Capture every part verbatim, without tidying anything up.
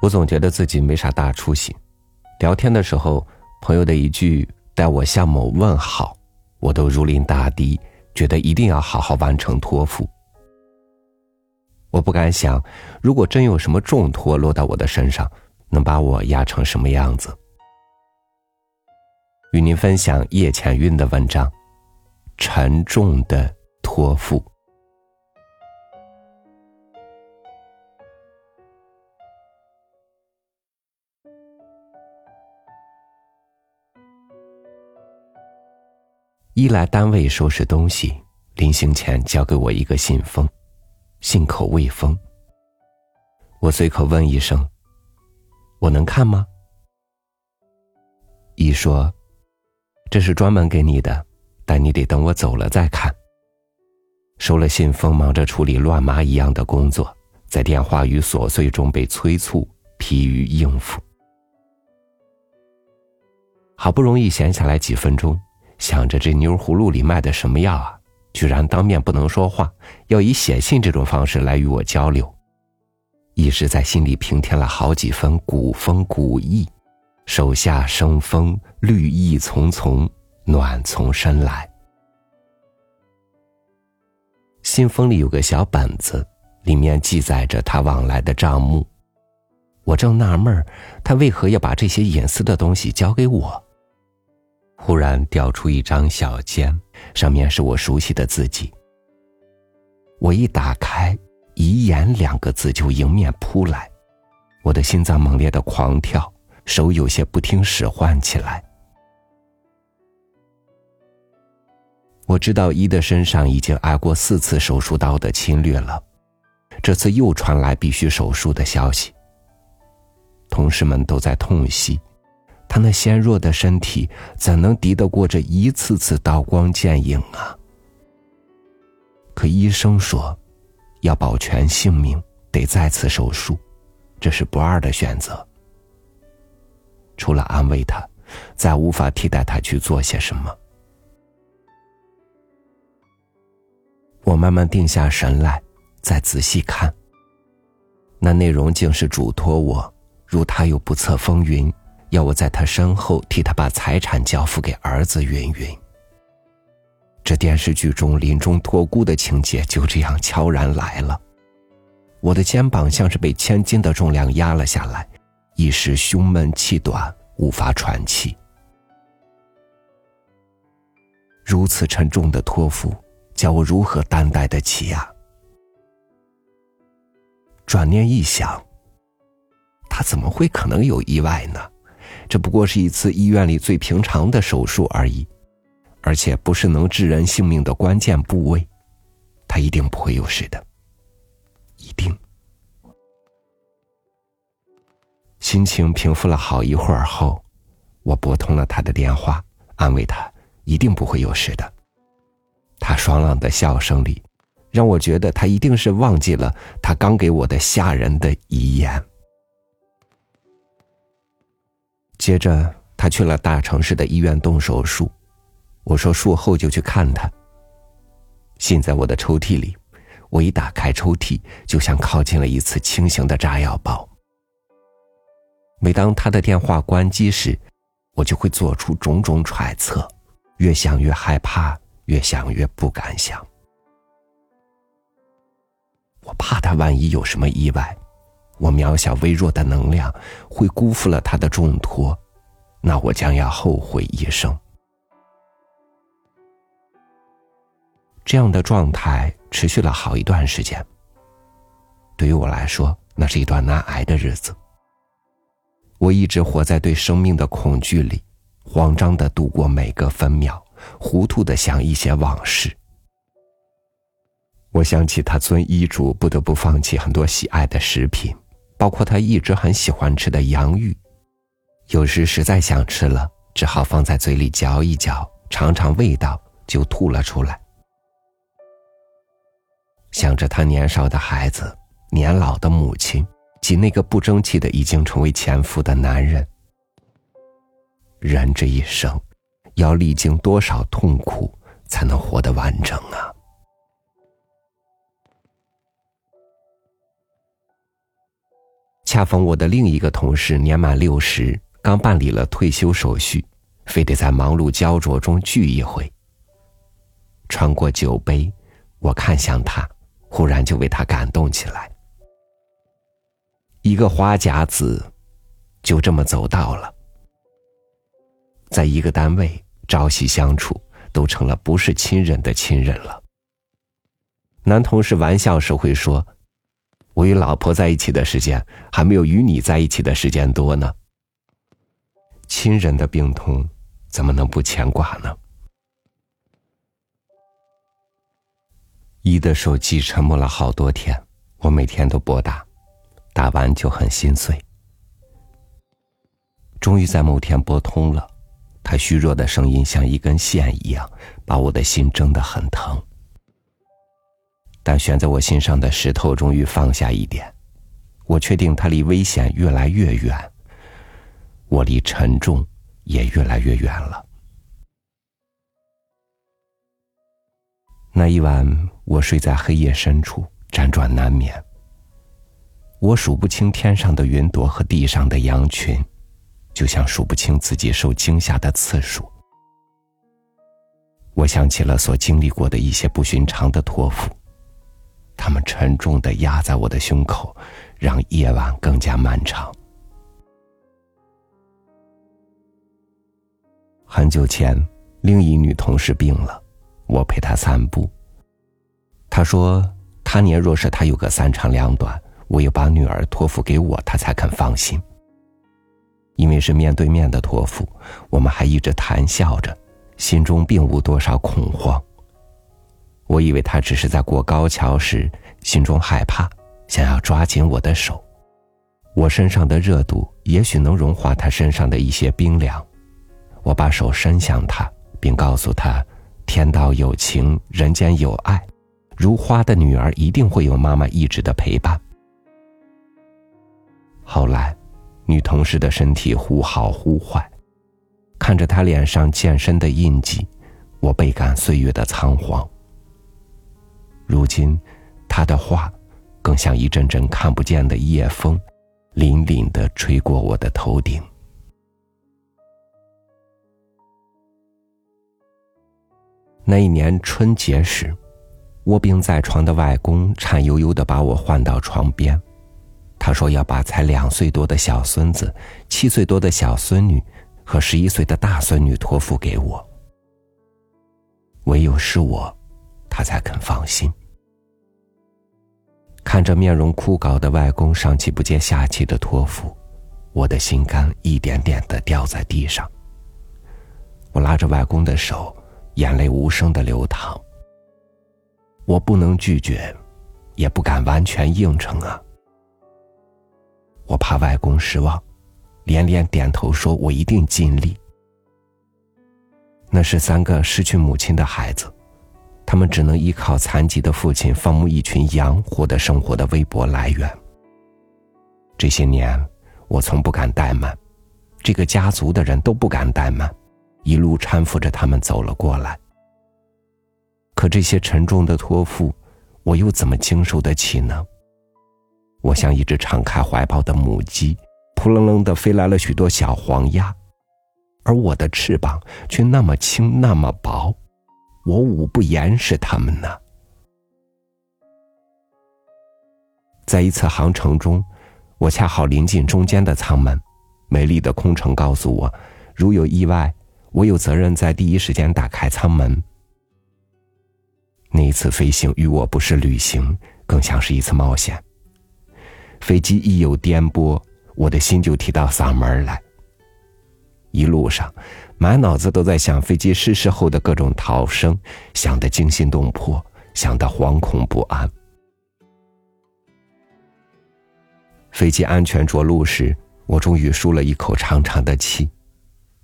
我总觉得自己没啥大出息。聊天的时候，朋友的一句带我向某问好，我都如临大敌，觉得一定要好好完成托付。我不敢想，如果真有什么重托落到我的身上，能把我压成什么样子。与您分享叶浅韵的文章《沉重的托付》。一来单位收拾东西，临行前交给我一个信封，信口未封。我随口问一声，我能看吗？一说，这是专门给你的，但你得等我走了再看。收了信封，忙着处理乱麻一样的工作，在电话与琐碎中被催促，疲于应付。好不容易闲下来几分钟，想着这牛葫芦里卖的什么药啊，居然当面不能说话，要以写信这种方式来与我交流，一时在心里平添了好几分古风古意。手下生风，绿意丛丛，暖从身来。信封里有个小本子，里面记载着他往来的账目。我正纳闷，他为何要把这些隐私的东西交给我？忽然掉出一张小笺，上面是我熟悉的字迹。我一打开，遗言两个字就迎面扑来，我的心脏猛烈地狂跳，手有些不听使唤起来。我知道一的身上已经挨过四次手术刀的侵略了，这次又传来必须手术的消息。同事们都在痛惜，他那纤弱的身体怎能敌得过这一次次刀光剑影啊？可医生说，要保全性命，得再次手术，这是不二的选择。除了安慰他，再无法替代他去做些什么。我慢慢定下神来，再仔细看，那内容竟是嘱托我，如他有不测风云，要我在他身后替他把财产交付给儿子云云。这电视剧中临终托孤的情节就这样悄然来了。我的肩膀像是被千斤的重量压了下来，一时胸闷气短，无法喘气。如此沉重的托付，叫我如何担待得起啊？转念一想，他怎么会可能有意外呢？这不过是一次医院里最平常的手术而已，而且不是能致人性命的关键部位，他一定不会有事的，一定。心情平复了好一会儿后，我拨通了他的电话，安慰他一定不会有事的。他爽朗的笑声里，让我觉得他一定是忘记了他刚给我的吓人的遗言。接着他去了大城市的医院动手术，我说术后就去看他。信在我的抽屉里，我一打开抽屉，就像靠近了一次轻型的炸药包。每当他的电话关机时，我就会做出种种揣测，越想越害怕，越想越不敢想。我怕他万一有什么意外，我渺小微弱的能量会辜负了他的重托，那我将要后悔一生。这样的状态持续了好一段时间，对于我来说，那是一段难挨的日子。我一直活在对生命的恐惧里，慌张地度过每个分秒，糊涂地想一些往事。我想起他遵医嘱不得不放弃很多喜爱的食品，包括他一直很喜欢吃的洋芋。有时实在想吃了，只好放在嘴里嚼一嚼，尝尝味道，就吐了出来。想着他年少的孩子，年老的母亲，及那个不争气的已经成为前夫的男人，人这一生要历经多少痛苦才能活得完整啊？恰逢我的另一个同事年满六十，刚办理了退休手续，非得在忙碌焦灼中聚一回。穿过酒杯，我看向他，忽然就为他感动起来。一个花甲子就这么走到了，在一个单位朝夕相处，都成了不是亲人的亲人了。男同事玩笑时会说，我与老婆在一起的时间还没有与你在一起的时间多呢。亲人的病痛怎么能不牵挂呢？一的手机沉默了好多天，我每天都拨打，打完就很心碎。终于在某天拨通了，他虚弱的声音像一根线一样，把我的心挣得很疼。但悬在我心上的石头终于放下一点，我确定他离危险越来越远，我离沉重也越来越远了。那一晚，我睡在黑夜深处，辗转难眠。我数不清天上的云朵和地上的羊群，就像数不清自己受惊吓的次数。我想起了所经历过的一些不寻常的托付，它们沉重地压在我的胸口，让夜晚更加漫长。很久前，另一女同事病了，我陪她散步。她说，她年若是她有个三长两短，我又把女儿托付给我，她才肯放心。因为是面对面的托付，我们还一直谈笑着，心中并无多少恐慌。我以为她只是在过高桥时心中害怕，想要抓紧我的手。我身上的热度也许能融化她身上的一些冰凉。我把手伸向她，并告诉她，天道有情，人间有爱，如花的女儿一定会有妈妈一直的陪伴。后来，女同事的身体忽好忽坏，看着她脸上健身的印记，我倍感岁月的仓皇。如今，她的话更像一阵阵看不见的夜风，凛凛地吹过我的头顶。那一年春节时，卧病在床的外公颤悠悠地把我唤到床边，他说要把才两岁多的小孙子、七岁多的小孙女和十一岁的大孙女托付给我，唯有是我，他才肯放心。看着面容枯槁的外公上气不接下气的托付，我的心肝一点点地掉在地上。我拉着外公的手，眼泪无声地流淌。我不能拒绝，也不敢完全应承啊。我怕外公失望，连连点头说我一定尽力。那是三个失去母亲的孩子，他们只能依靠残疾的父亲放牧一群羊获得生活的微薄来源。这些年，我从不敢怠慢，这个家族的人都不敢怠慢，一路搀扶着他们走了过来。可这些沉重的托付，我又怎么经受得起呢？我像一只敞开怀抱的母鸡，扑棱棱地飞来了许多小黄鸭，而我的翅膀却那么轻那么薄，我捂不严实它们呢。在一次航程中，我恰好临近中间的舱门，美丽的空乘告诉我，如有意外，我有责任在第一时间打开舱门。那一次飞行与我不是旅行，更像是一次冒险。飞机一有颠簸，我的心就提到嗓门来。一路上，满脑子都在想飞机失事后的各种逃生，想得惊心动魄，想得惶恐不安。飞机安全着陆时，我终于舒了一口长长的气。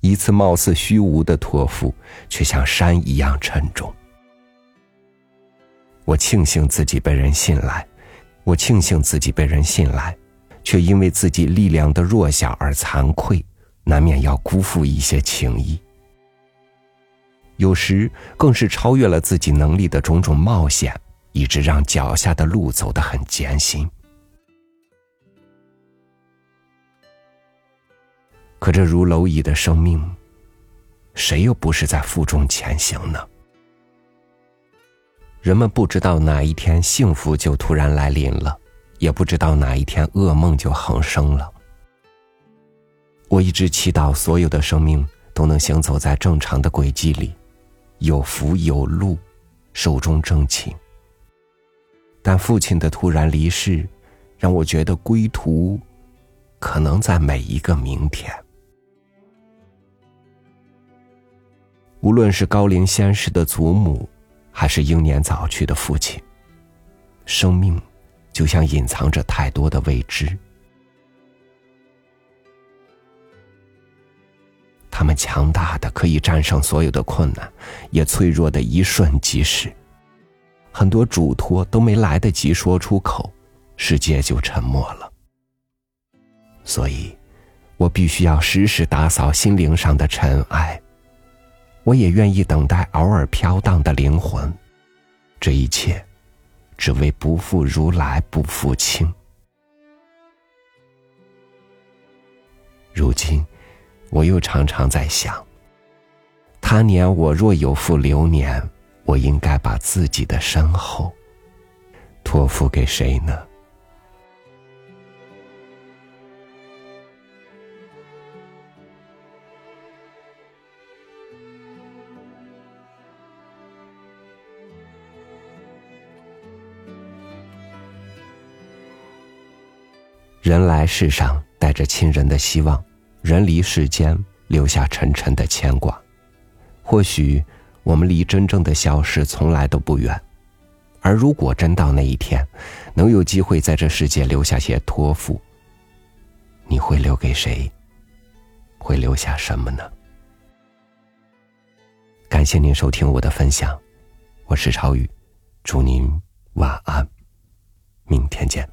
一次貌似虚无的托付，却像山一样沉重。我庆幸自己被人信赖，我庆幸自己被人信赖，却因为自己力量的弱小而惭愧，难免要辜负一些情谊。有时更是超越了自己能力的种种冒险，以致让脚下的路走得很艰辛。可这如蝼蚁的生命，谁又不是在负重前行呢？人们不知道哪一天幸福就突然来临了，也不知道哪一天噩梦就横生了。我一直祈祷所有的生命都能行走在正常的轨迹里，有福有禄，寿终正寝。但父亲的突然离世，让我觉得归途可能在每一个明天。无论是高龄先逝的祖母，还是英年早去的父亲，生命就像隐藏着太多的未知。他们强大的可以战胜所有的困难，也脆弱的一瞬即逝。很多嘱托都没来得及说出口，世界就沉默了。所以，我必须要时时打扫心灵上的尘埃，我也愿意等待偶尔飘荡的灵魂。这一切，只为不负如来不负卿。如今，我又常常在想，他年我若有负流年，我应该把自己的身后托付给谁呢？人来世上带着亲人的希望，人离世间留下沉沉的牵挂。或许我们离真正的消失从来都不远，而如果真到那一天，能有机会在这世界留下些托付，你会留给谁？会留下什么呢？感谢您收听我的分享，我是超宇，祝您晚安，明天见。